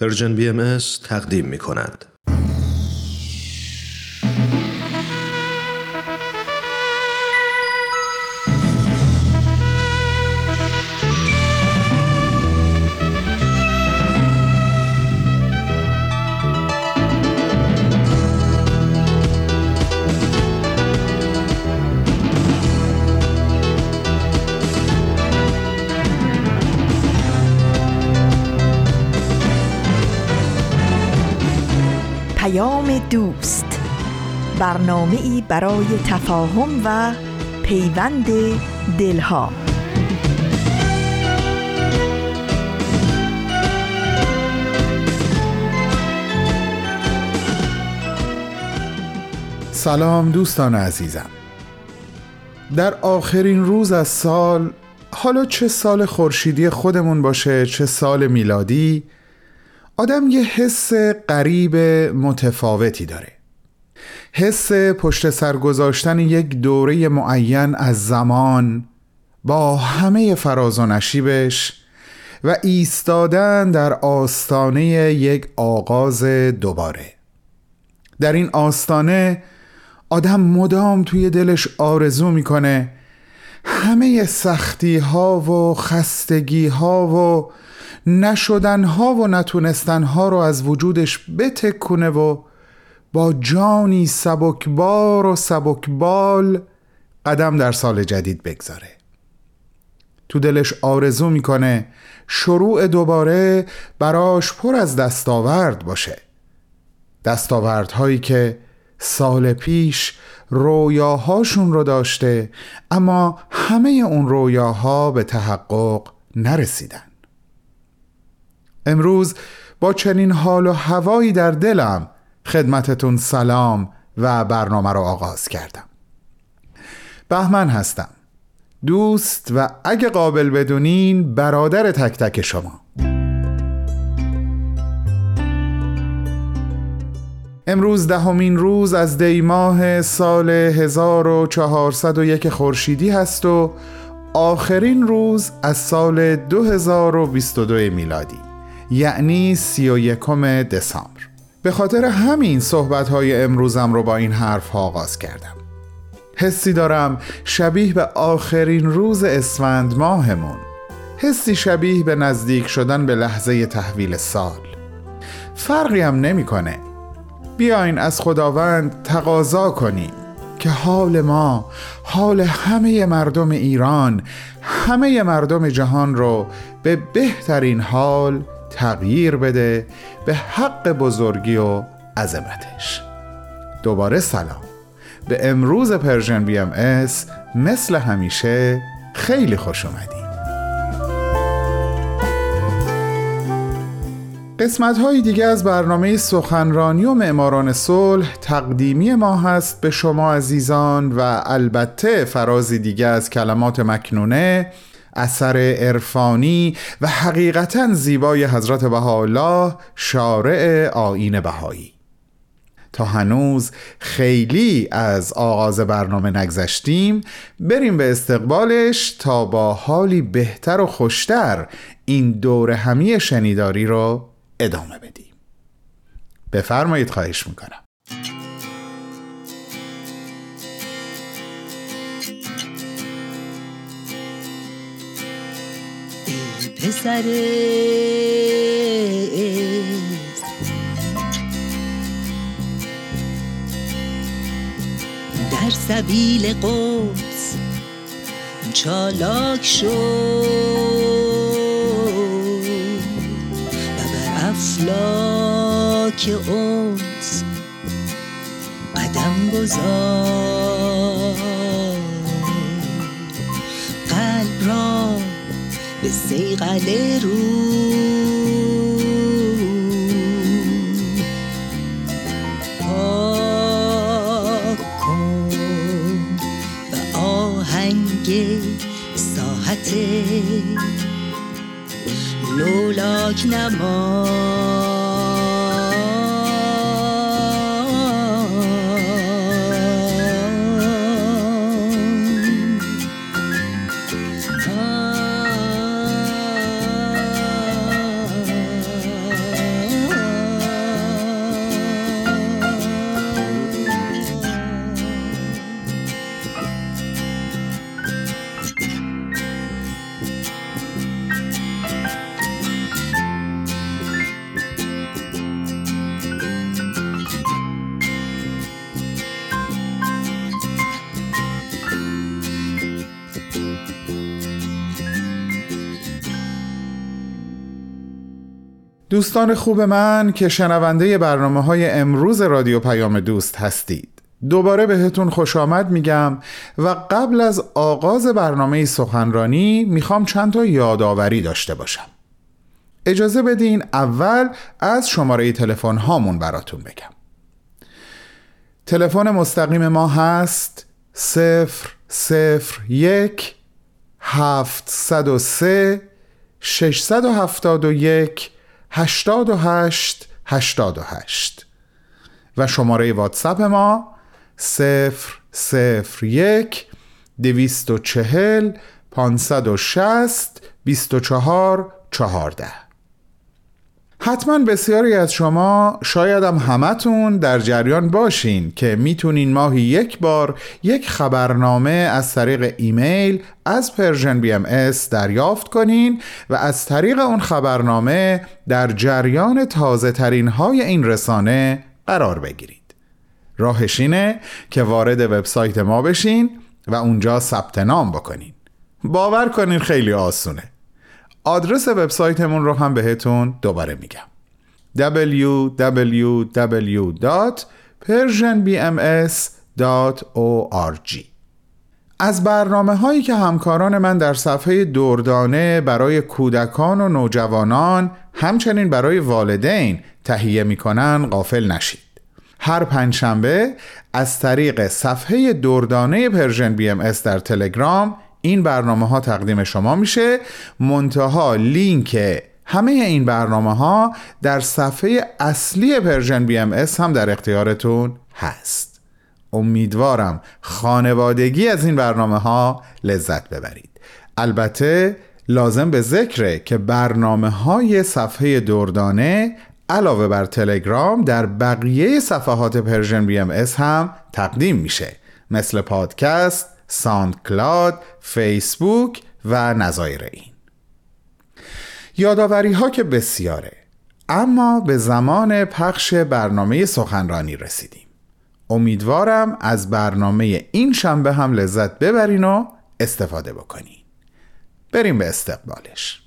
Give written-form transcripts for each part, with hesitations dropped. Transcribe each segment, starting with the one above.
پرژن BMS تقدیم می‌کند. دوست، برنامه‌ای برای تفاهم و پیوند دلها. سلام دوستان عزیزم. در آخرین روز از سال، حالا چه سال خورشیدی خودمون باشه چه سال میلادی، آدم یه حس غریب متفاوتی داره. حس پشت سر گذاشتن یک دوره معین از زمان با همه فراز و نشیبش و ایستادن در آستانه یک آغاز دوباره. در این آستانه آدم مدام توی دلش آرزو میکنه همه سختی ها و خستگی ها و نشدن ها و نتونستن ها رو از وجودش بتکونه و با جانی سبکبار و سبکبال قدم در سال جدید بگذاره. تو دلش آرزو میکنه شروع دوباره براش پر از دستاورد باشه، دستاوردهایی که سال پیش رویاهاشون رو داشته اما همه اون رویاها به تحقق نرسیدن. امروز با چنین حال و هوایی در دلم خدمتتون سلام و برنامه رو آغاز کردم. بهمن هستم، دوست و اگه قابل بدونین برادر تک تک شما. امروز دهمین روز از دیماه سال 1401 خورشیدی هست و آخرین روز از سال 2022 میلادی، یعنی 31 دسامبر. به خاطر همین صحبت‌های امروزم رو با این حرف ها آغاز کردم. حسی دارم شبیه به آخرین روز اسفند ماهمون، حسی شبیه به نزدیک شدن به لحظه تحویل سال. فرقی هم نمی‌کنه. بیاین از خداوند تقاضا کنیم که حال ما، حال همه مردم ایران، همه مردم جهان رو به بهترین حال تغییر بده، به حق بزرگی و عظمتش. دوباره سلام. به امروز پرژن BMS مثل همیشه خیلی خوش اومدید. قسمت‌های دیگه از برنامه سخنرانی و معماران صلح تقدیمی ما هست به شما عزیزان و البته فرازی دیگه از کلمات مکنونه، اثر عرفانی و حقیقتاً زیبای حضرت بهاءالله شارع آیین بهایی. تا هنوز خیلی از آغاز برنامه نگذشتیم، بریم به استقبالش تا با حالی بهتر و خوشتر این دوره همی شنیداری رو ادامه بدیم. بفرمایید، خواهش میکنم. پسر است در سبیل قدس چالاک شو و بر افلاک اونس قدم گذار. قلب را به سیغل رو پاک کن و آهنگ ساحت لولاک نما دوستان خوب من که شنونده برنامه‌های امروز رادیو پیام دوست هستید، دوباره بهتون خوش آمد میگم و قبل از آغاز برنامه سخنرانی میخوام چند تا یادآوری داشته باشم. اجازه بدین اول از شماره تلفن هامون براتون بگم. تلفن مستقیم ما هست 001-703-671-88-88 و شماره واتساپ ما 001-240-560-2414. حتما بسیاری از شما، شاید هم همتون، در جریان باشین که میتونین ماهی یک بار یک خبرنامه از طریق ایمیل از پرژن BMS دریافت کنین و از طریق اون خبرنامه در جریان تازه ترین های این رسانه قرار بگیرید. راهش اینه که وارد وبسایت ما بشین و اونجا ثبت نام بکنین. باور کنین خیلی آسونه. آدرس وبسایتمون رو هم بهتون دوباره میگم: www.persianbms.org. از برنامه‌هایی که همکاران من در صفحه دردانه برای کودکان و نوجوانان، همچنین برای والدین تهیه میکنن غافل نشید. هر پنجشنبه از طریق صفحه دردانه پرژن BMS در تلگرام این برنامه ها تقدیم شما میشه، منتها لینک همه این برنامه ها در صفحه اصلی پرژن BMS هم در اختیارتون هست. امیدوارم خانوادگی از این برنامه ها لذت ببرید. البته لازم به ذکره که برنامه های صفحه دردانه علاوه بر تلگرام در بقیه صفحات پرژن BMS هم تقدیم میشه، مثل پادکست، ساند کلاد، فیسبوک و نظایر این. یادآوری ها که بسیاره، اما به زمان پخش برنامه سخنرانی رسیدیم. امیدوارم از برنامه این شنبه هم لذت ببرین و استفاده بکنین. بریم به استقبالش.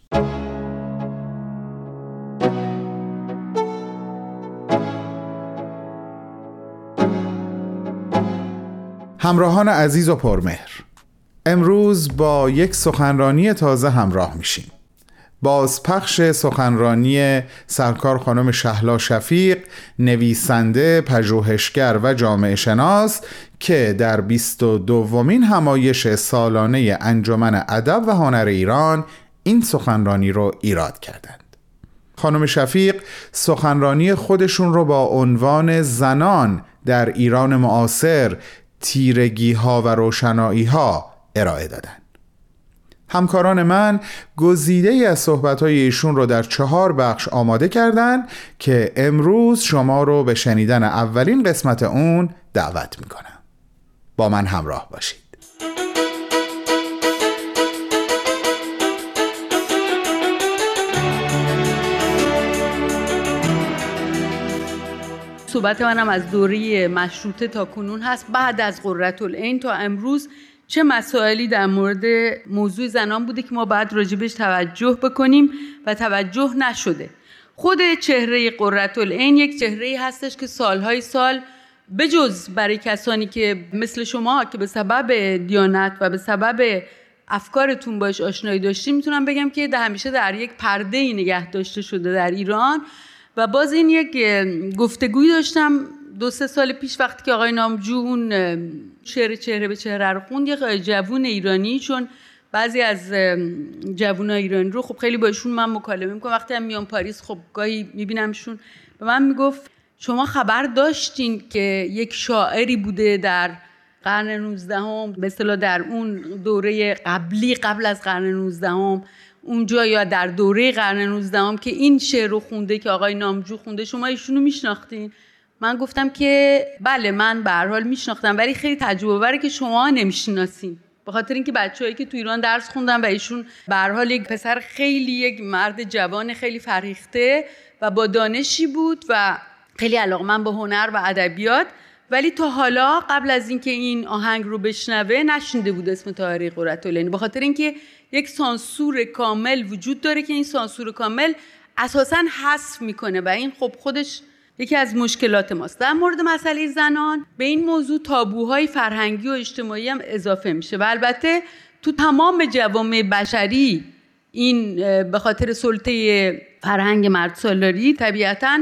همراهان عزیز و پرمهر، امروز با یک سخنرانی تازه همراه میشیم. بازپخش سخنرانی سرکار خانم شهلا شفیق، نویسنده، پژوهشگر و جامعه شناس، که در 22مین همایش سالانه انجمن ادب و هنر ایران این سخنرانی رو ایراد کردند. خانم شفیق سخنرانی خودشون رو با عنوان زنان در ایران معاصر، تیرگی ها و روشنایی ها ارائه دادن. همکاران من گزیده ای از صحبت های ایشون رو در 4 بخش آماده کردن که امروز شما رو به شنیدن اولین قسمت اون دعوت میکنم. با من همراه باشید. صحبت منم از دوره مشروطه تا کنون هست، بعد از قرةالعین تا امروز چه مسائلی در مورد موضوع زنان بوده که ما باید راجبش توجه بکنیم و توجه نشده. خود چهره قرةالعین یک چهره‌ای هستش که سالهای سال، بجز برای کسانی که مثل شما که به سبب دیانت و به سبب افکارتون باش آشنایی داشتیم، میتونم بگم که همیشه در یک پرده‌ای نگه داشته شده در ایران. و باز این یک گفتگوی داشتم 2-3 سال پیش وقتی که آقای نامجو اون شعر چهره به چهره رو خوند. یک جوون ایرانی، چون بعضی از جوونای ایرانی رو خب خیلی باشون من مکالمه میکنم، وقتی هم میام پاریس خب گاهی میبینمشون و من میگفت شما خبر داشتین که یک شاعری بوده در قرن 19 به اصطلاح در اون دوره قبلی قبل از قرن 19 اونجا یا در دوره قرن 19 که این شعر رو خونده که آقای نامجو خونده، شما ایشونو میشناختین؟ من گفتم که بله، من به هر حال میشناختم، ولی خیلی تعجب آوره که شما نمیشناسین، به خاطر اینکه بچه‌هایی که تو ایران درس خوندن و ایشون به هر حال یک پسر خیلی، یک مرد جوان خیلی فرهیخته و با دانشی بود و خیلی علاقه‌مند به هنر و ادبیات، ولی تا حالا قبل از اینکه این آهنگ رو بشنوه نشنیده بود اسم طاهره قرةالعین، به خاطر اینکه یک سانسور کامل وجود داره که این سانسور کامل اساساً حذف میکنه و این خب خودش یکی از مشکلات ماست. در مورد مسئله زنان به این موضوع تابوهای فرهنگی و اجتماعی هم اضافه میشه و البته تو تمام جوامع بشری این به خاطر سلطه فرهنگ مرد سالاری طبیعتاً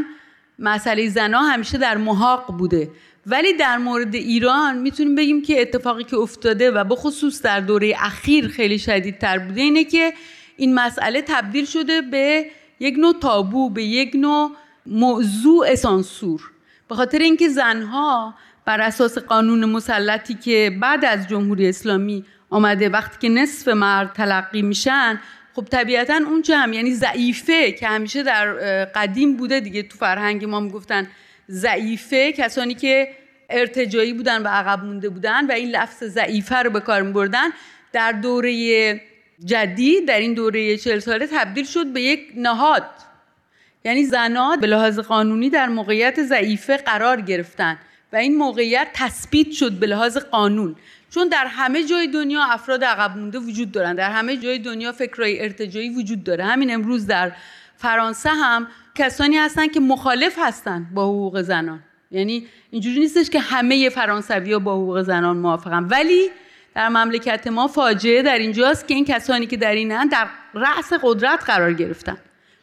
مسئله زنها همیشه در محاق بوده، ولی در مورد ایران میتونیم بگیم که اتفاقی که افتاده و به خصوص در دوره اخیر خیلی شدیدتر بوده اینه که این مسئله تبدیل شده به یک نوع تابو، به یک نوع موضوع سانسور، به خاطر اینکه زنها بر اساس قانون مسلطی که بعد از جمهوری اسلامی آمده وقتی که نصف مرد تلقی میشن، خب طبیعتاً اون چه هم یعنی ضعیفه که همیشه در قدیم بوده دیگه، تو فرهنگ ما میگفتن ضعیفه کسانی که ارتجایی بودن و عقب مونده بودن و این لفظ ضعیفه رو به کار می‌بردن، در دوره جدید در این دوره 40 ساله تبدیل شد به یک نهاد، یعنی زن‌ها به لحاظ قانونی در موقعیت ضعیفه قرار گرفتن و این موقعیت تثبیت شد به لحاظ قانون، چون در همه جای دنیا افراد عقب مونده وجود دارن، در همه جای دنیا فکرای ارتجایی وجود داره. همین امروز در فرانسه هم کسانی هستن که مخالف هستن با حقوق زنان، یعنی اینجوری نیستش که همه فرانسوی‌ها با حقوق زنان موافقن، ولی در مملکت ما فاجعه در اینجاست که این کسانی که در اینن در رأس قدرت قرار گرفتن،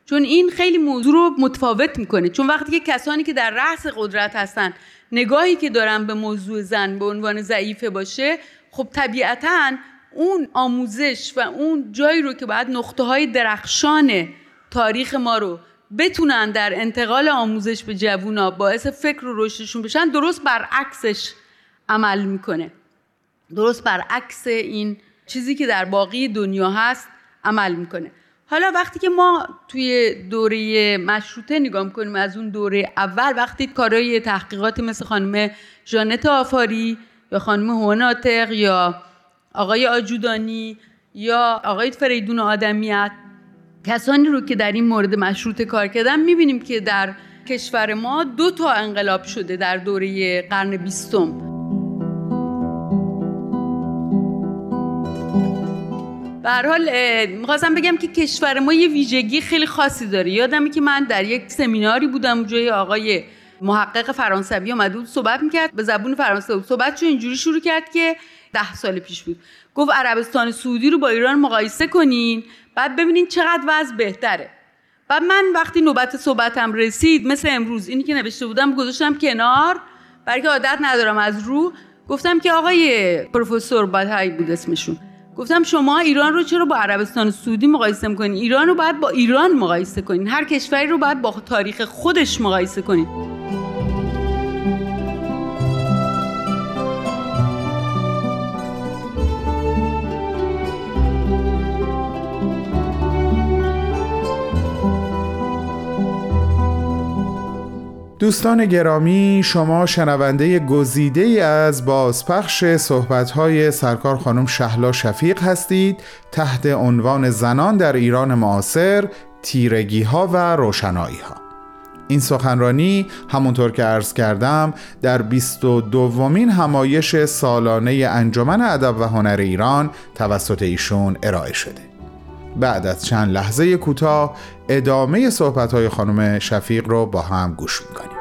چون این خیلی موضوع رو متفاوت میکنه، چون وقتی که کسانی که در رأس قدرت هستن نگاهی که دارن به موضوع زن به عنوان ضعیفه باشه، خب طبیعتاً اون آموزش و اون جایی رو که باید نقطه‌های درخشان تاریخ ما رو بتونن در انتقال آموزش به جوونا باعث فکر و رشدشون بشن، درست برعکسش عمل میکنه، درست برعکس این چیزی که در باقی دنیا هست عمل میکنه. حالا وقتی که ما توی دوره مشروطه نگاه میکنیم، از اون دوره اول وقتی کارهای تحقیقاتی مثل خانم ژانت آفاری یا خانم هوناتق یا آقای آجودانی یا آقای فریدون آدمیت، کسانی رو که در این مورد مشروطه کار کردن، میبینیم که در کشور ما 2 انقلاب شده در دوره قرن 20م و هر حال می‌خواستم بگم که کشور ما یه ویژگی خیلی خاصی داره. یادمه که من در یک سمیناری بودم، اونجای آقای محقق فرانسوی اومد بود صحبت می‌کرد به زبون فرانسوی، صحبتش اینجوری شروع کرد که 10 سال پیش بود، گفت عربستان سعودی رو با ایران مقایسه کنین بعد ببینین چقدر وضع بهتره. بعد من وقتی نوبت صحبتم رسید، مثل امروز اینی که نوشته بودم گذاشتم کنار برای که عادت ندارم از رو، گفتم که آقای پروفسور باهائی بود اسمشون، گفتم شما ایران رو چرا با عربستان سعودی مقایسه می‌کنین؟ ایران رو باید با ایران مقایسه کنین. هر کشوری رو باید با تاریخ خودش مقایسه کنین. دوستان گرامی، شما شنونده گزیده‌ای از بازپخش صحبت‌های سرکار خانم شهلا شفیق هستید تحت عنوان زنان در ایران معاصر، تیرگی‌ها و روشنایی‌ها. این سخنرانی همونطور که عرض کردم در 22مین همایش سالانه انجمن ادب و هنر ایران توسط ایشون ارائه شده. بعد از چند لحظه کوتاه ادامه صحبت‌های خانم شفیق رو با هم گوش می‌کنیم.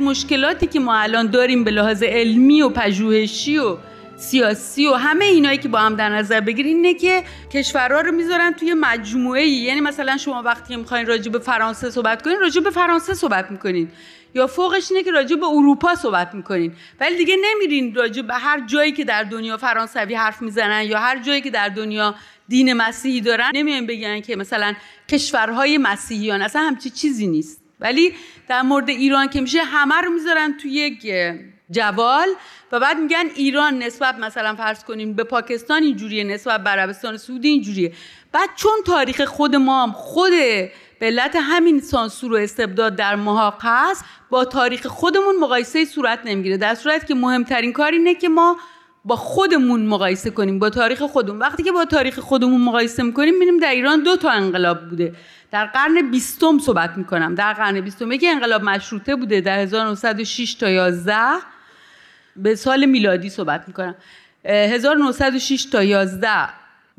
مشکلاتی که ما الان داریم به لحاظ علمی و پژوهشی و سیاسی و همه اینایی که با هم در نظر بگیرین اینه که کشورها رو میذارن توی مجموعه، یعنی مثلا شما وقتی میخواین راجع به فرانسه صحبت کنین راجع به فرانسه صحبت میکنین، یا فوقش اینه که راجع به اروپا صحبت میکنین، ولی دیگه نمیرین راجع به هر جایی که در دنیا فرانسوی حرف میزنن یا هر جایی که در دنیا دین مسیحی دارن، نمیان بگن که مثلا کشورهای مسیحیان، اصلا همچی چیزی نیست. ولی در مورد ایران که میشه همه رو میذارن توی یک جوال و بعد میگن ایران نسبت مثلا فرض کنیم به پاکستان اینجوریه، نسبت به عربستان سعودی اینجوریه. بعد چون تاریخ خود ما هم خود به علت همین سانسور و استبداد در محاق هست، با تاریخ خودمون مقایسه صورت نمیگیره، در صورتی که مهمترین کار اینه که ما با خودمون مقایسه کنیم، با تاریخ خودمون. وقتی که با تاریخ خودمون مقایسه می‌کنیم می‌بینیم در ایران 2 تا انقلاب بوده. در قرن 20 صحبت می‌کنم. در قرن 21 انقلاب مشروطه بوده، در 1906 تا 11 به سال میلادی صحبت می‌کنم. 1906 تا 11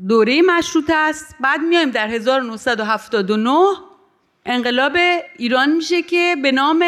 دوره مشروطه است. بعد میایم در 1979 انقلاب ایران میشه که به نام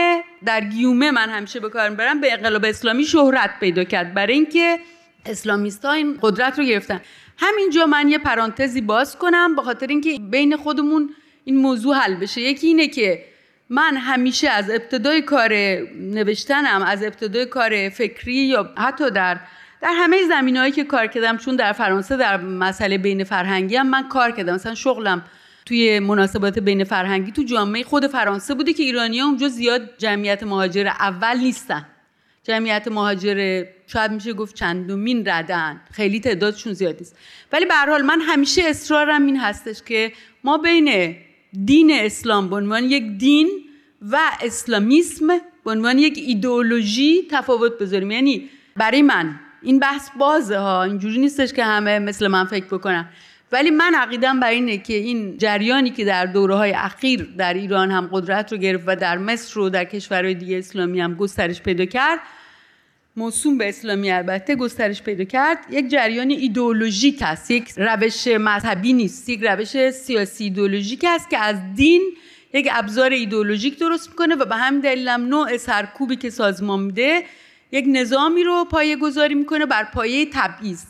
در گیومه من همیشه به کار میبرم به انقلاب اسلامی شهرت پیدا کرد، برای اینکه اسلامیست‌ها این قدرت رو گرفتن. همینجا من یه پرانتزی باز کنم به خاطر اینکه بین خودمون این موضوع حل بشه. یکی اینه که من همیشه از ابتدای کار نوشتنم، از ابتدای کار فکری یا حتی در همه زمینه‌ای که کار کردم، چون در فرانسه در مسئله بین فرهنگی هم من کار کردم، مثلا شغلم توی مناسبات بین فرهنگی تو جامعه خود فرانسه بوده که ایرانی‌ها اونجا زیاد جمعیت مهاجر اول نیستن، جمعیت مهاجر شاید میشه گفت چندمین ردن، خیلی تعدادشون زیاد نیست. ولی به هر حال من همیشه اصرارم این هستش که ما بین دین اسلام به عنوان یک دین و اسلامیسم به عنوان یک ایدئولوژی تفاوت بذاریم. یعنی برای من این بحث بازه ها، اینجوری نیستش که همه مثل من فکر بکنن، ولی من عقیدم بر اینه که این جریانی که در دوره‌های اخیر در ایران هم قدرت رو گرفت و در مصر و در کشورهای دیگه اسلامی هم گسترش پیدا کرد، موسوم به اسلامی البته گسترش پیدا کرد، یک جریان ایدئولوژیک است، یک روش مذهبی نیست، یک روش سیاسی ایدئولوژیک است که از دین یک ابزار ایدئولوژیک درست می‌کنه و به همین دلیل هم نوع سرکوبی که سازمان میده یک نظامی رو پایه‌گذاری می‌کنه بر پایه تبعیض.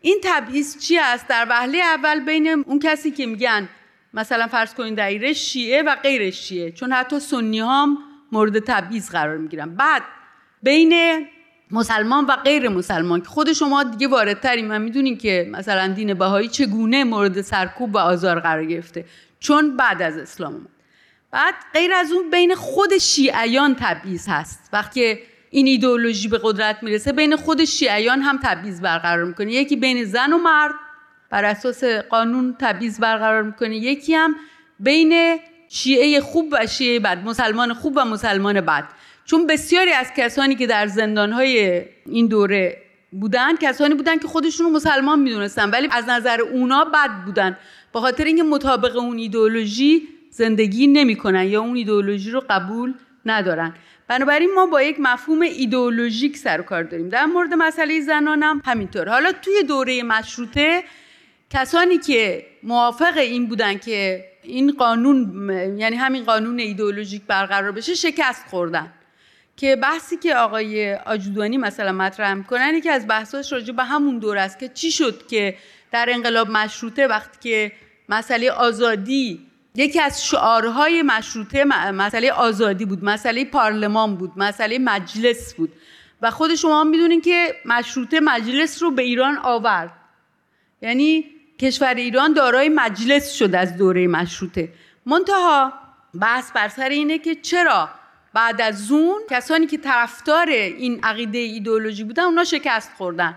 این تبعیض چی است؟ در وهله اول بین اون کسی که میگن مثلا فرض کنین در ایران شیعه و غیر شیعه، چون حتی سنی ها هم مورد تبعیض قرار میگیرن، بعد بین مسلمان و غیر مسلمان که خود شما دیگه واردترین هم میدونین که مثلا دین بهایی چگونه مورد سرکوب و آزار قرار گرفته چون بعد از اسلام اومد. بعد غیر از اون بین خود شیعیان تبعیض هست، وقتی این ایدئولوژی به قدرت میرسه بین خود شیعیان هم تبعیض برقرار میکنه، یکی بین زن و مرد بر اساس قانون تبعیض برقرار میکنه، یکی هم بین شیعه خوب و شیعه بد، مسلمان خوب و مسلمان بد، چون بسیاری از کسانی که در زندانهای این دوره بودن کسانی بودن که خودشون رو مسلمان میدونستن ولی از نظر اونا بد بودن، به خاطر اینکه مطابق اون ایدئولوژی زندگی نمیکنن یا اون ایدئولوژی رو قبول ندارن. بنابراین ما با یک مفهوم ایدئولوژیک سر و کار داریم. در مورد مسئله زنان هم همینطور. حالا توی دوره مشروطه کسانی که موافق این بودن که این قانون، یعنی همین قانون ایدئولوژیک برقرار بشه، شکست خوردن، که بحثی که آقای آجودانی مثلا مطرح می‌کنن یکی از بحثاش راجع به همون دوره است که چی شد که در انقلاب مشروطه وقتی که مسئله آزادی، یکی از شعارهای مشروطه مسئله آزادی بود، مسئله پارلمان بود، مسئله مجلس بود و خود شما میدونین که مشروطه مجلس رو به ایران آورد، یعنی کشور ایران دارای مجلس شد از دوره مشروطه. منتها بحث بر سر اینه که چرا بعد از اون کسانی که طرفدار این عقیده ایدئولوژی بودن اونا شکست خوردن،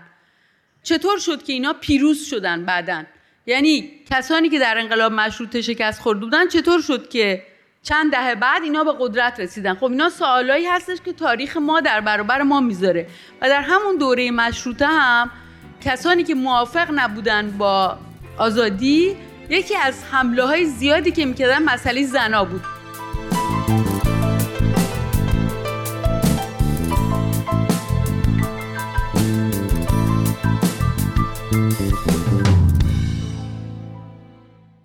چطور شد که اینا پیروز شدن بعدن، یعنی کسانی که در انقلاب مشروطه شکست خورده بودن چطور شد که چند دهه بعد اینا به قدرت رسیدن. خب اینا سوالایی هستش که تاریخ ما در برابر ما میذاره و در همون دوره مشروطه هم کسانی که موافق نبودن با آزادی یکی از حمله های زیادی که میکردن مسئله زنا بود.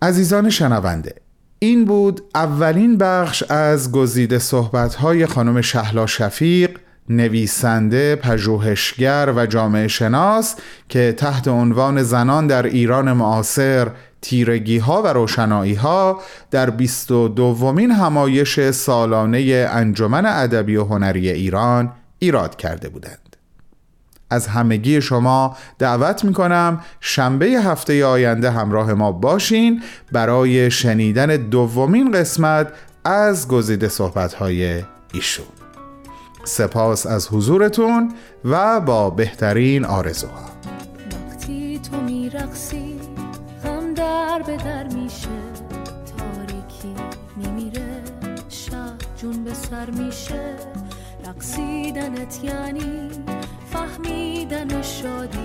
عزیزان شنونده، این بود اولین بخش از گزیده صحبت‌های خانم شهلا شفیق، نویسنده، پژوهشگر و جامعه شناس که تحت عنوان زنان در ایران معاصر، تیرگی‌ها و روشنایی‌ها در 22مین همایش سالانه انجمن ادبی و هنری ایران ایراد کرده بودند. از همگی شما دعوت میکنم شنبه هفته آینده همراه ما باشین برای شنیدن 2مین قسمت از گزیده صحبت‌های ایشون. سپاس از حضورتون و با بهترین آرزوها. وقتی تو میرقصی غم در به در میشه، تاریکی میمیره، شب جون به سر میشه، رقصیدنت یعنی فهمیدن شادی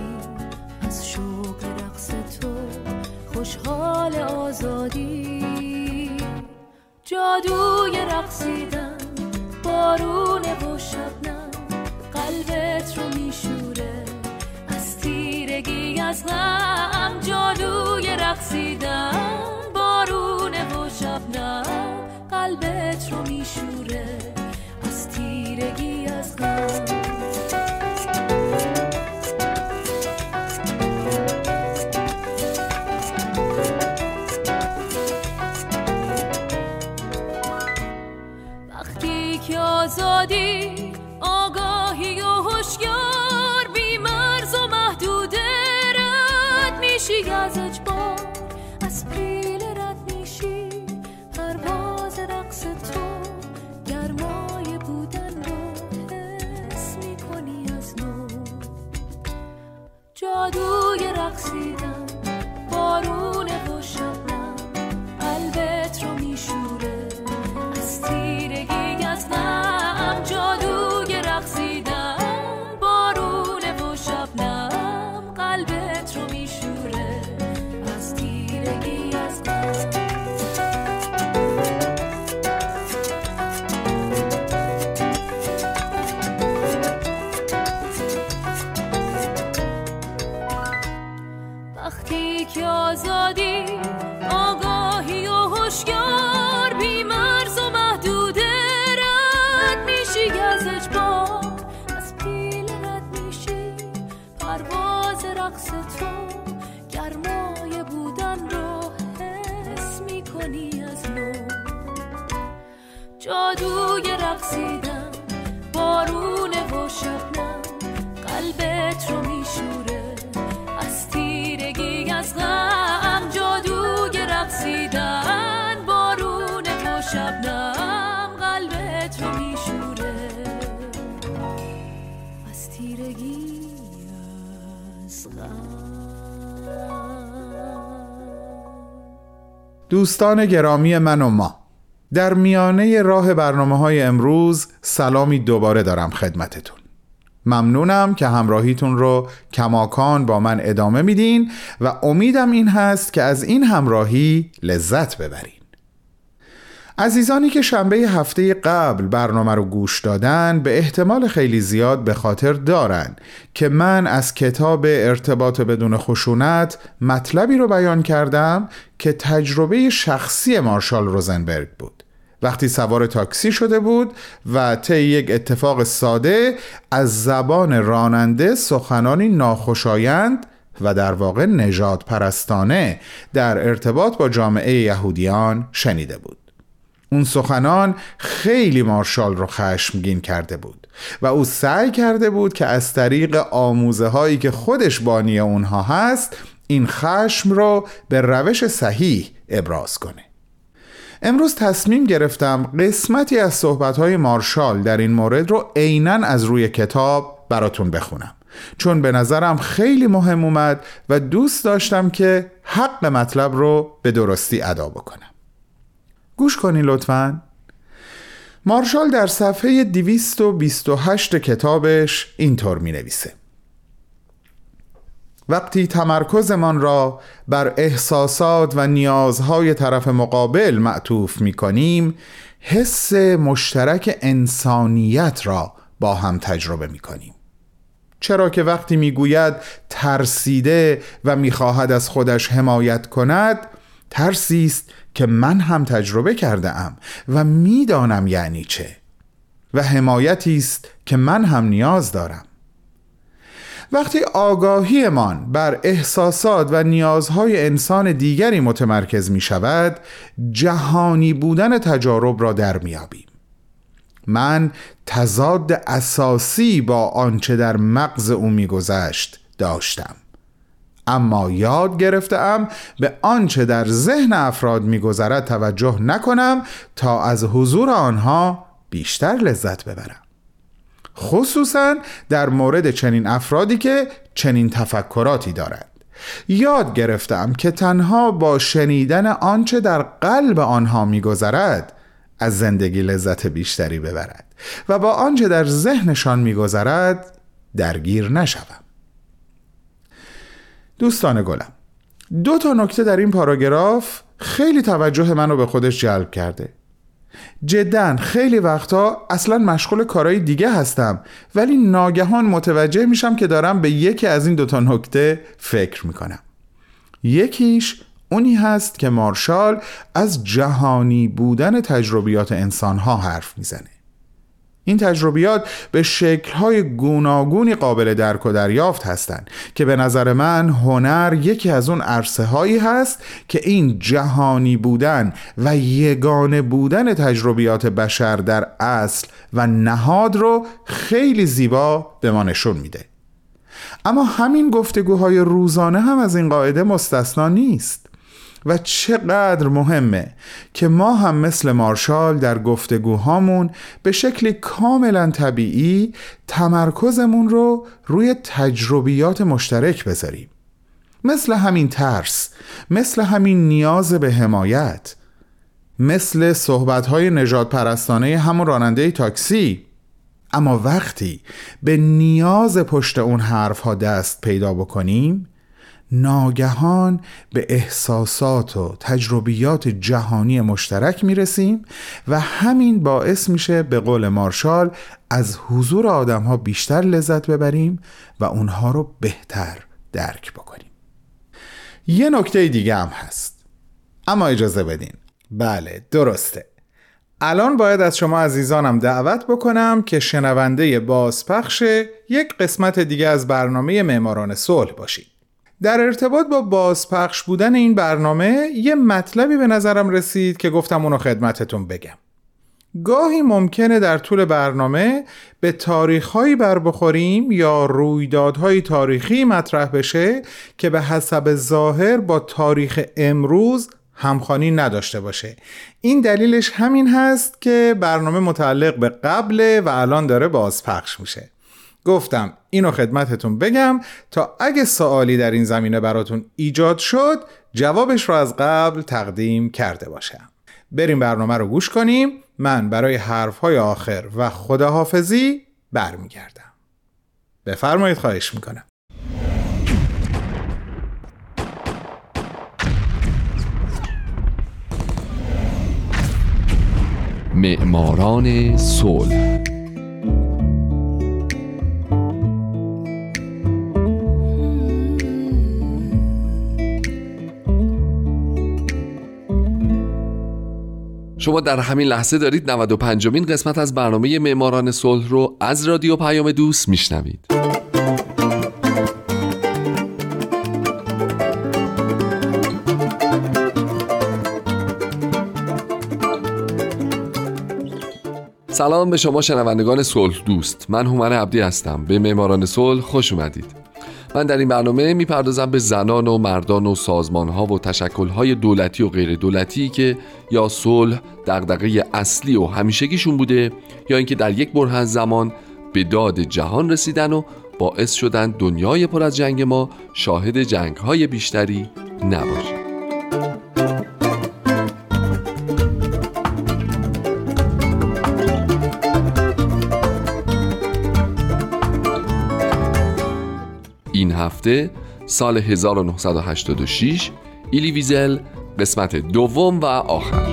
از شوق رقص تو، خوشحال آزادی، جادوی رقصیدن، بارون و شبنم قلبت رو میشوره از تیرگی از غم، جادوی رقصیدن، بارون و شبنم قلبت رو میشوره از تیرگی از غم. وقتی که آزادی، آگاهی و هوشیار، بی‌مرز و محدود رد میشی از اجبار، از پیل رد میشی، پرواز رقص تو، گرمای بودن رو حس میکنی از نو، جادوی رقصیدن، بارون و شبنم قلبت رو میشوره از تیرگی از غم، جادوی رقصیدن، بارون و شبنم قلبت رو میشوره از تیرگی از غم. وقتی که آزادی، آگاهی و هوشیار، بی‌مرز و محدود رد میشی از اجبار، از پیل رد میشی، پرواز رقص تو، گرمای بودن رو حس میکنی از نو، جادوی رقصیدن، بارون و شبنم قلبت رو میشوره از تیرگی از غم، جادوی رقصیدن، بارون و شبنم قلبت رو میشوره از تیرگی از غم. دوستان گرامی من و ما، در میانه راه برنامه‌های امروز سلامی دوباره دارم خدمتتون. ممنونم که همراهیتون رو کماکان با من ادامه میدین و امیدم این هست که از این همراهی لذت ببرین. عزیزانی که شنبه هفته قبل برنامه رو گوش دادن به احتمال خیلی زیاد به خاطر دارن که من از کتاب ارتباط بدون خشونت مطلبی رو بیان کردم که تجربه شخصی مارشال روزنبرگ بود وقتی سوار تاکسی شده بود و طی یک اتفاق ساده از زبان راننده سخنانی ناخوشایند و در واقع نژاد پرستانه در ارتباط با جامعه یهودیان شنیده بود. اون سخنان خیلی مارشال رو خشمگین کرده بود و او سعی کرده بود که از طریق آموزه هایی که خودش بانی اونها هست این خشم رو به روش صحیح ابراز کنه. امروز تصمیم گرفتم قسمتی از صحبت‌های مارشال در این مورد رو عیناً از روی کتاب براتون بخونم، چون به نظرم خیلی مهم اومد و دوست داشتم که حق مطلب رو به درستی ادا بکنم. گوش کنین لطفاً. مارشال در صفحه 228 کتابش اینطور می‌نویسه: وقتی تمرکزمان را بر احساسات و نیازهای طرف مقابل معطوف می‌کنیم، حس مشترک انسانیت را با هم تجربه می‌کنیم. چرا که وقتی می‌گوید ترسیده و می‌خواهد از خودش حمایت کند، ترسی است که من هم تجربه کرده‌ام و می‌دانم یعنی چه و حمایتی است که من هم نیاز دارم. وقتی آگاهیمان بر احساسات و نیازهای انسان دیگری متمرکز می شود، جهانی بودن تجارب را در میابیم. من تضاد اساسی با آنچه در مغز او میگذشت داشتم، اما یاد گرفتم به آنچه در ذهن افراد میگذرد توجه نکنم تا از حضور آنها بیشتر لذت ببرم، خصوصا در مورد چنین افرادی که چنین تفکراتی دارند. یاد گرفتم که تنها با شنیدن آنچه در قلب آنها می‌گذرد از زندگی لذت بیشتری ببرد و با آنچه در ذهنشان می‌گذرد درگیر نشوم. دوستان گلم، 2 نکته در این پاراگراف خیلی توجه منو به خودش جلب کرده. جداً خیلی وقتا اصلاً مشغول کارهای دیگه هستم ولی ناگهان متوجه میشم که دارم به یکی از این 2 نکته فکر میکنم. یکیش اونی هست که مارشال از جهانی بودن تجربیات انسانها حرف میزنه. این تجربیات به شکل‌های گوناگونی قابل درک و دریافت هستند که به نظر من هنر یکی از اون عرصه‌هایی هست که این جهانی بودن و یگانه بودن تجربیات بشر در اصل و نهاد رو خیلی زیبا به ما نشون میده. اما همین گفتگوهای روزانه هم از این قاعده مستثنا نیست و چقدر مهمه که ما هم مثل مارشال در گفتگوهامون به شکلی کاملا طبیعی تمرکزمون رو روی تجربیات مشترک بذاریم، مثل همین ترس، مثل همین نیاز به حمایت، مثل صحبت‌های نژادپرستانه همون راننده تاکسی. اما وقتی به نیاز پشت اون حرف‌ها دست پیدا بکنیم، ناگهان به احساسات و تجربیات جهانی مشترک میرسیم و همین باعث میشه به قول مارشال از حضور آدم‌ها بیشتر لذت ببریم و اونها رو بهتر درک بکنیم. 1 نکته دیگه هم هست، اما اجازه بدین. بله درسته، الان باید از شما عزیزانم دعوت بکنم که شنونده بازپخش یک قسمت دیگه از برنامه معماران صلح باشید. در ارتباط با بازپخش بودن این برنامه یه مطلبی به نظرم رسید که گفتم اونو خدمتتون بگم. گاهی ممکنه در طول برنامه به تاریخ‌هایی بربخوریم یا رویدادهای تاریخی مطرح بشه که به حسب ظاهر با تاریخ امروز همخوانی نداشته باشه. این دلیلش همین هست که برنامه متعلق به قبله و الان داره بازپخش میشه. گفتم اینو خدمتتون بگم تا اگه سوالی در این زمینه براتون ایجاد شد جوابش رو از قبل تقدیم کرده باشم. بریم برنامه رو گوش کنیم. من برای حرفهای آخر و خداحافظی برمیگردم. بفرمایید، خواهش میکنم. معماران صلح. شما در همین لحظه دارید 95مین قسمت از برنامه معماران صلح رو از رادیو پیام دوست میشنوید. سلام به شما شنوندگان صلح دوست، من هومن عبدی هستم. به معماران صلح خوش اومدید. من در این برنامه میپردازم به زنان و مردان و سازمان‌ها و تشکل‌های دولتی و غیر دولتی که یا صلح دغدغه اصلی و همیشگیشون بوده یا اینکه در یک برهه زمان به داد جهان رسیدن و باعث شدن دنیای پر از جنگ ما شاهد جنگ‌های بیشتری نباشه. این هفته سال 1986، ایلی ویزل، قسمت دوم و آخر.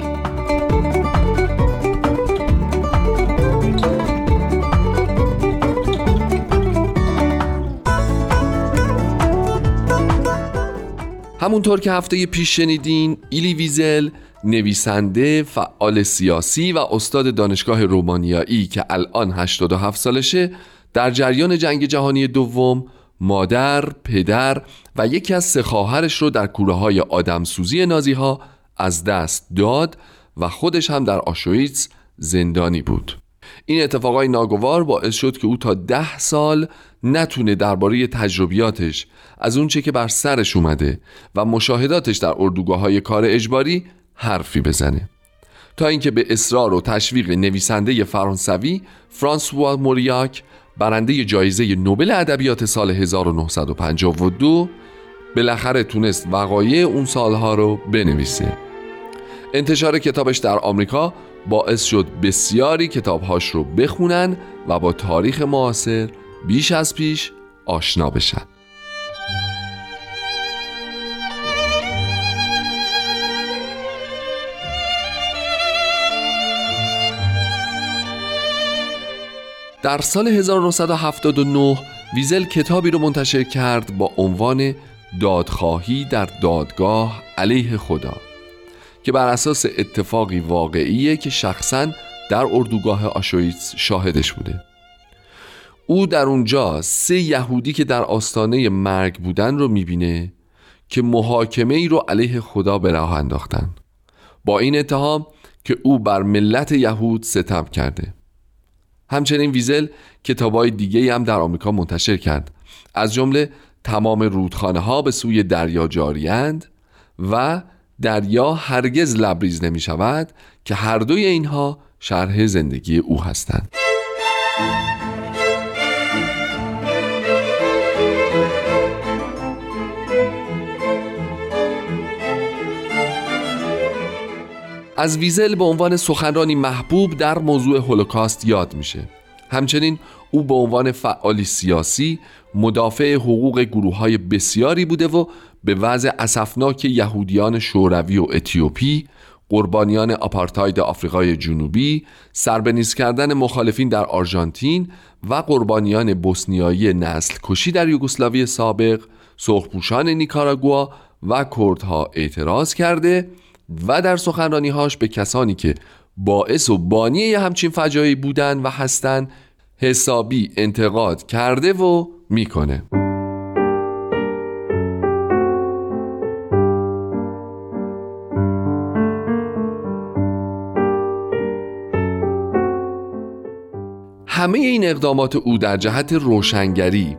همونطور که هفته پیش شنیدین، ایلی ویزل نویسنده، فعال سیاسی و استاد دانشگاه رومانیایی که الان 87 سالشه، در جریان جنگ جهانی دوم مادر، پدر و یکی از 3 خواهرش رو در کوره‌های آدمسوزی نازی‌ها از دست داد و خودش هم در آشویتس زندانی بود. این اتفاقای ناگوار باعث شد که او تا 10 سال نتونه درباره تجربیاتش، از اونچه که بر سرش اومده و مشاهداتش در اردوگاه‌های کار اجباری حرفی بزنه، تا اینکه به اصرار و تشویق نویسنده فرانسوی فرانسوا موریاک، برنده جایزه نوبل ادبیات سال 1952، بالاخره تونست وقایع اون سالها رو بنویسه. انتشار کتابش در آمریکا باعث شد بسیاری کتابهاش رو بخونن و با تاریخ معاصر بیش از پیش آشنا بشن. در سال 1979 ویزل کتابی رو منتشر کرد با عنوان دادخواهی در دادگاه علیه خدا که بر اساس اتفاقی واقعیه که شخصاً در اردوگاه آشویتس شاهدش بوده. او در اونجا 3 یهودی که در آستانه مرگ بودن رو میبینه که محاکمه ای رو علیه خدا به راه انداختن با این اتهام که او بر ملت یهود ستم کرده. همچنین ویزل کتابای دیگه‌ای هم در آمریکا منتشر کرد، از جمله تمام رودخانه‌ها به سوی دریا جاری‌اند و دریا هرگز لبریز نمی‌شود که هر دوی اینها شرح زندگی او هستند. از ویزل به عنوان سخنرانی محبوب در موضوع هولوکاست یاد میشه. همچنین او به عنوان فعالی سیاسی مدافع حقوق گروه‌های بسیاری بوده و به وضع اسفناک یهودیان شوروی و اتیوپی، قربانیان آپارتاید آفریقای جنوبی، سربه‌نیز کردن مخالفین در آرژانتین و قربانیان بوسنیایی نسل کشی در یوگسلاوی سابق، سرخپوشان نیکاراگوا و کردها اعتراض کرده و در سخنرانی‌هاش به کسانی که باعث و بانی همچین فجایعی بودن و هستن حسابی انتقاد کرده و میکنه. همه این اقدامات او در جهت روشنگری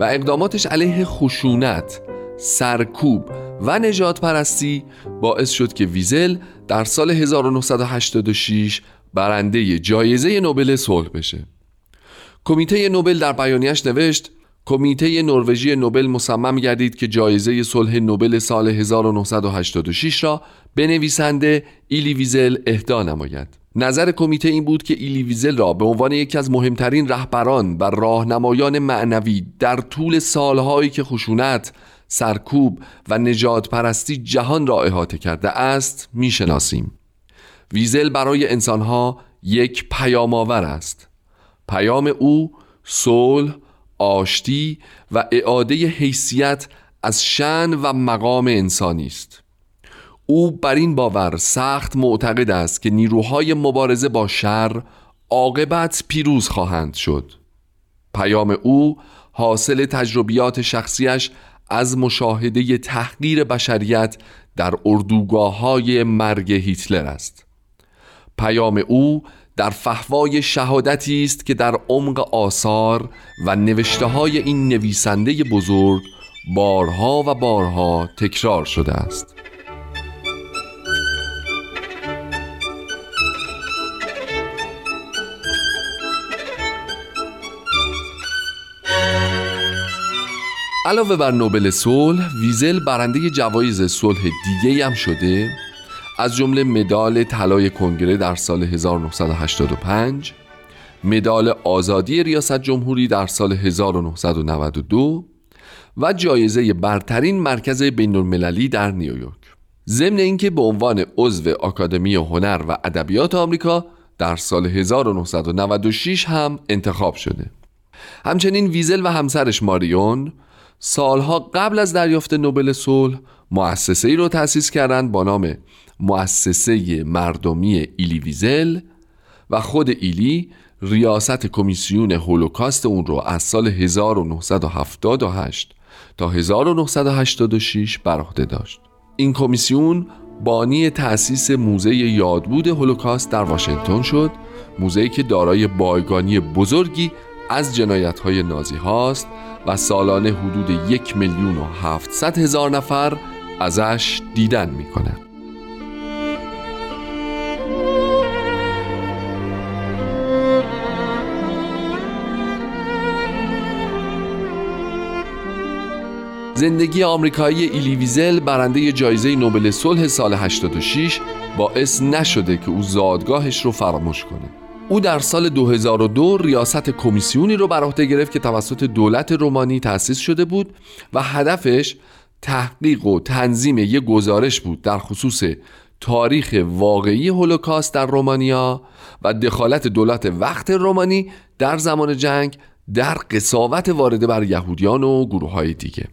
و اقداماتش علیه خشونت، سرکوب و نجات پرستی باعث شد که ویزل در سال 1986 برنده جایزه نوبل صلح بشه. کمیته نوبل در بیانیه‌اش نوشت: کمیته نروژی نوبل مصمم گردید که جایزه صلح نوبل سال 1986 را به نویسنده ایلی ویزل اهدا نماید. نظر کمیته این بود که ایلی ویزل را به عنوان یکی از مهمترین رهبران و راهنمایان معنوی در طول سالهایی که خشونت، سرکوب و نجات پرستی جهان را احاطه کرده است میشناسیم. ویزل برای انسانها یک پیام آور است. پیام او صلح، آشتی و اعاده حیثیت از شأن و مقام انسانی است. او بر این باور سخت معتقد است که نیروهای مبارزه با شر عاقبت پیروز خواهند شد. پیام او حاصل تجربیات شخصیش از مشاهده تحقیر بشریت در اردوگاه‌های مرگ هیتلر است. پیام او در فحوای شهادتی است که در عمق آثار و نوشته‌های این نویسنده بزرگ بارها و بارها تکرار شده است. علاوه بر نوبل صلح، ویزل برنده جوایز صلح دیگه‌ای هم شده، از جمله مدال طلای کنگره در سال 1985، مدال آزادی ریاست جمهوری در سال 1992 و جایزه برترین مرکز بین‌المللی در نیویورک. ضمن اینکه به عنوان عضو آکادمی هنر و ادبیات آمریکا در سال 1996 هم انتخاب شده. همچنین ویزل و همسرش ماریون سالها قبل از دریافت نوبل صلح مؤسسه‌ای رو تأسیس کردند با نام مؤسسه مردمی ایلی ویزل و خود ایلی ریاست کمیسیون هولوکاست اون رو از سال 1978 تا 1986 بر عهده داشت. این کمیسیون بانی تأسیس موزه یادبود هولوکاست در واشنگتن شد، موزه‌ای که دارای بایگانی بزرگی از جنایت‌های نازی هاست و سالانه حدود 1,700,000 نفر ازش دیدن می‌کنند. زندگی آمریکایی ایلی ویزل برنده جایزه نوبل صلح سال 86 باعث نشده که او زادگاهش رو فراموش کنه. او در سال 2002 ریاست کمیسیونی رو بر عهده گرفت که توسط دولت رومانی تأسیس شده بود و هدفش تحقیق و تنظیم یک گزارش بود در خصوص تاریخ واقعی هولوکاست در رومانیا و دخالت دولت وقت رومانی در زمان جنگ در قساوت وارده بر یهودیان و گروه‌های دیگه.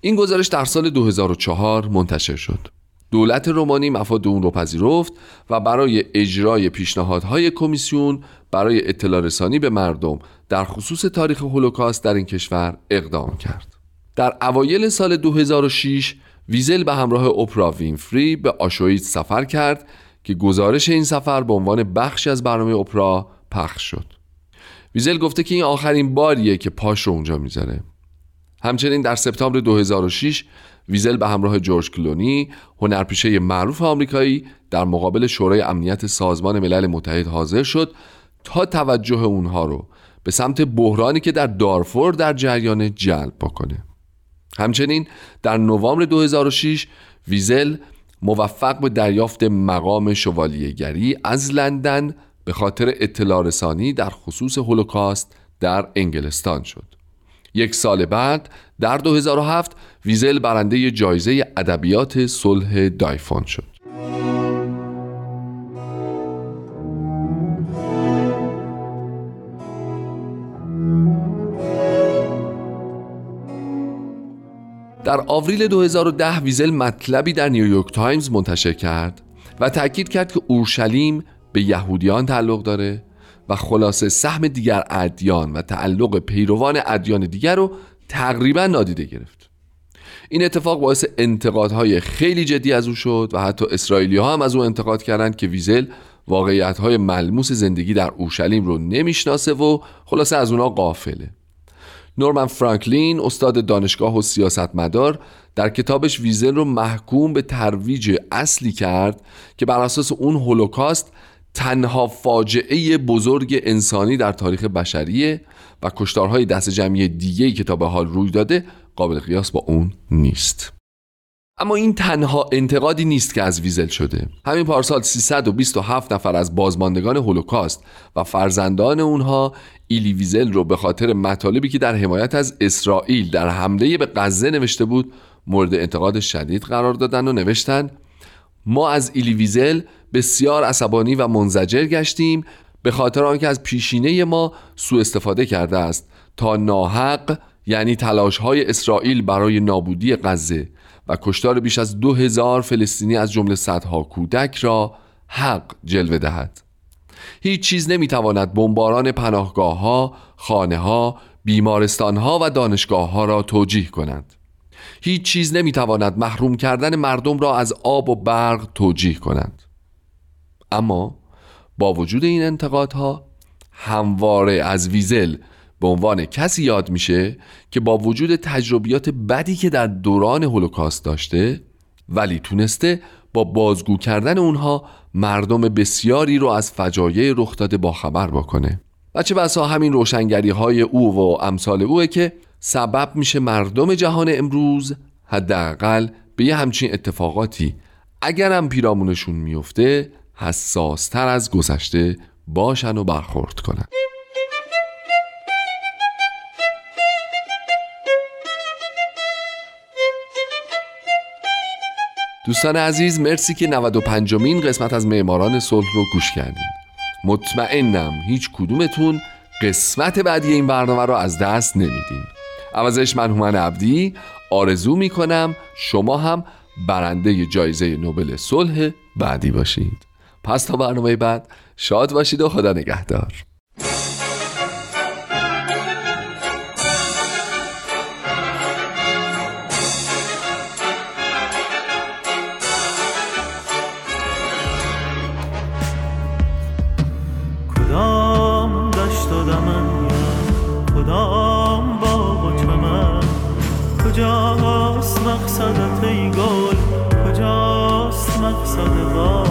این گزارش در سال 2004 منتشر شد. دولت رومانی مفاد اون رو پذیرفت و برای اجرای پیشنهادهای کمیسیون برای اطلاع رسانی به مردم در خصوص تاریخ هولوکاست در این کشور اقدام کرد. در اوایل سال 2006 ویزل به همراه اوپرا وینفری به آشویتز سفر کرد که گزارش این سفر به عنوان بخشی از برنامه اوپرا پخش شد. ویزل گفته که این آخرین باریه که پاش رو اونجا میذاره. همچنین در سپتامبر 2006 ویزل به همراه جورج کلونی، هنرپیشه معروف آمریکایی، در مقابل شورای امنیت سازمان ملل متحد حاضر شد تا توجه اونها رو به سمت بحرانی که در دارفور در جریان جلب بکنه. همچنین در نوامبر 2006 ویزل موفق به دریافت مقام شوالیه‌گری از لندن به خاطر اطلاع رسانی در خصوص هولوکاست در انگلستان شد. یک سال بعد در 2007 ویزل برنده جایزه ادبیات صلح دایفون شد. در آوریل 2010 ویزل مطلبی در نیویورک تایمز منتشر کرد و تأکید کرد که اورشلیم به یهودیان تعلق داره و خلاصه سهم دیگر ادیان و تعلق پیروان ادیان دیگر رو تقریبا نادیده گرفت. این اتفاق باعث انتقادهای خیلی جدی از او شد و حتی اسرائیلی‌ها هم از او انتقاد کردند که ویزل واقعیت‌های ملموس زندگی در اورشلیم رو نمیشناسه و خلاصه از اونها غافله. نورمن فرانکلین، استاد دانشگاه و سیاستمدار، در کتابش ویزل رو محکوم به ترویج اصلی کرد که بر اساس اون هولوکاست تنها فاجعه بزرگ انسانی در تاریخ بشریه و کشتارهای دست جمعی دیگه‌ای که تا به حال روی داده قابل قیاس با اون نیست. اما این تنها انتقادی نیست که از ویزل شده. همین پارسال 327 نفر از بازماندگان هولوکاست و فرزندان اونها ایلی ویزل رو به خاطر مطالبی که در حمایت از اسرائیل در حمله به غزه نوشته بود مورد انتقاد شدید قرار دادن و نوشتن: ما از ایلی ویزل بسیار عصبانی و منزجر گشتیم به خاطر آنکه از پیشینه ما سوء استفاده کرده است تا ناحق، یعنی تلاش‌های اسرائیل برای نابودی غزه و کشتار بیش از 2000 فلسطینی از جمله صدها کودک را حق جلوه دهد. هیچ چیز نمیتواند بمباران پناهگاه‌ها، خانه‌ها، بیمارستان‌ها و دانشگاه‌ها را توجیه کند. هیچ چیز نمیتواند محروم کردن مردم را از آب و برق توجیه کند. اما با وجود این انتقادها همواره از ویزل به عنوان کسی یاد میشه که با وجود تجربیات بدی که در دوران هولوکاست داشته، ولی تونسته با بازگو کردن اونها مردم بسیاری رو از فجایع رخ داده باخبر بکنه. و چه بسا همین روشنگری های او و امثال اوه که سبب میشه مردم جهان امروز حداقل به یه همچین اتفاقاتی اگرم پیرامونشون میفته حساستر از گذشته باشن و برخورد کنن. دوستان عزیز، مرسی که 95مین قسمت از معماران صلح رو گوش کردین. مطمئنم هیچ کدومتون قسمت بعدی این برنامه رو از دست نمیدین. عوضش من هومن عبدی آرزو میکنم شما هم برنده جایزه نوبل صلح بعدی باشید. پس تا برنامه بعد شاد باشید و خدا نگهدار. کجاست مقصدت ای گل، کجاست مقصد با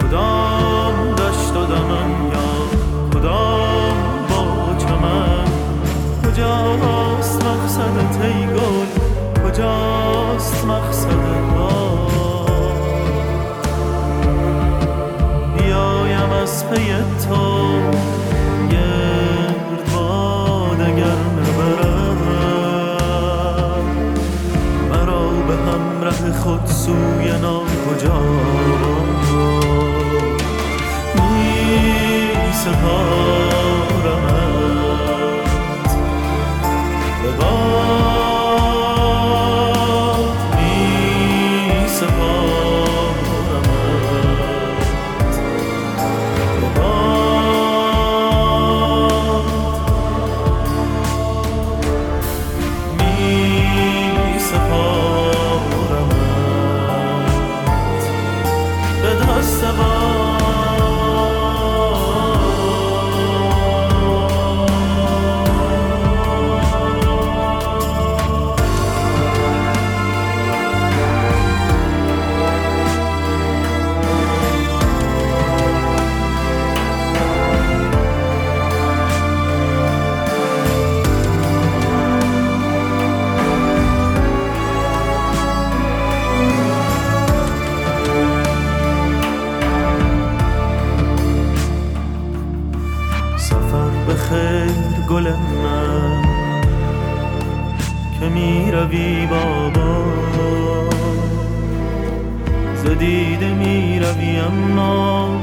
کدام دشت و دمن یا کدام با چمن، کجاست مقصدت ای گل، کجاست مقصد با ره خود سوی ناکجا می سپارمت به باد، می سپارمت به باد، می سپارمت به دست باد. گل من که می روی بابا، زدیده می روی اما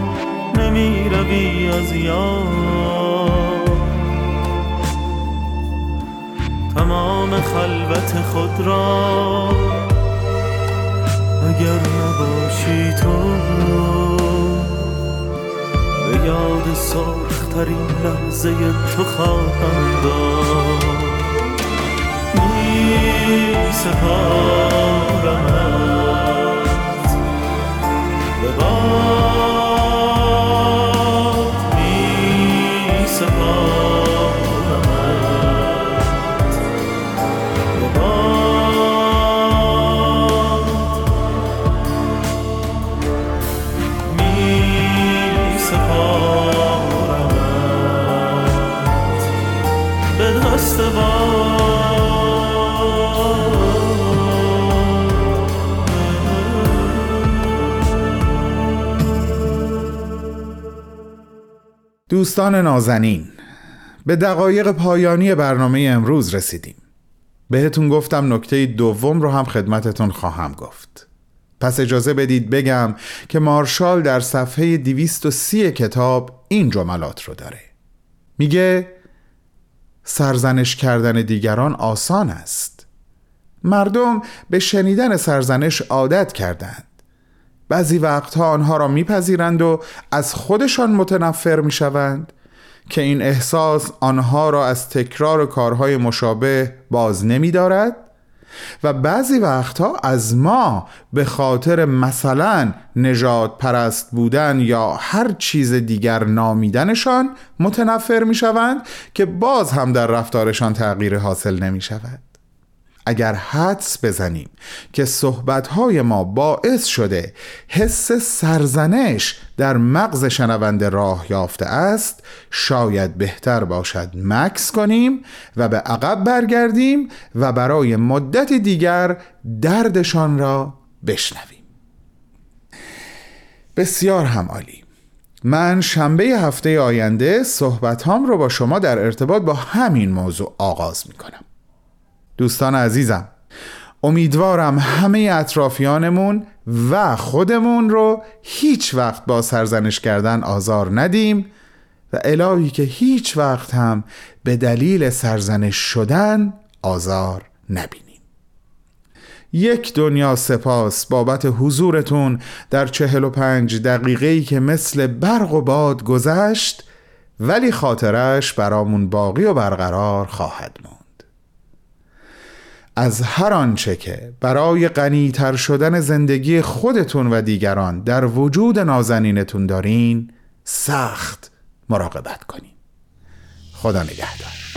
نمی روی از یاد. تمام خلوت خود را اگر نباشی تو، به یاد سر ترین لحظه تو خواهم دار. می سپارمت به باد، می سپارمت به باد، می سپارمت دست باد. دوستان نازنین، به دقایق پایانی برنامه امروز رسیدیم. بهتون گفتم نکته دوم رو هم خدمتتون خواهم گفت. پس اجازه بدید بگم که مارشال در صفحه 230 کتاب این جملات رو داره. میگه سرزنش کردن دیگران آسان است. مردم به شنیدن سرزنش عادت کردند. بعضی وقتها آنها را میپذیرند و از خودشان متنفر میشوند که این احساس آنها را از تکرار کارهای مشابه باز نمیدارد و بعضی وقتها از ما به خاطر مثلا نژاد پرست بودن یا هر چیز دیگر نامیدنشان متنفر می شوند که باز هم در رفتارشان تغییر حاصل نمی شود. اگر حدس بزنیم که صحبتهای ما باعث شده حس سرزنش در مغز شنونده راه یافته است، شاید بهتر باشد مکث کنیم و به عقب برگردیم و برای مدت دیگر دردشان را بشنویم. بسیار هم عالی. من شنبه هفته آینده صحبتهام را با شما در ارتباط با همین موضوع آغاز می کنم. دوستان عزیزم، امیدوارم همه اطرافیانمون و خودمون رو هیچ وقت با سرزنش کردن آزار ندیم و الهی که هیچ وقت هم به دلیل سرزنش شدن آزار نبینیم. یک دنیا سپاس بابت حضورتون در 45 دقیقه‌ای که مثل برق و باد گذشت ولی خاطرش برامون باقی و برقرار خواهد موند. از هر آنچه که برای غنی‌تر شدن زندگی خودتون و دیگران در وجود نازنینتون دارین سخت مراقبت کنین. خدا نگهدار.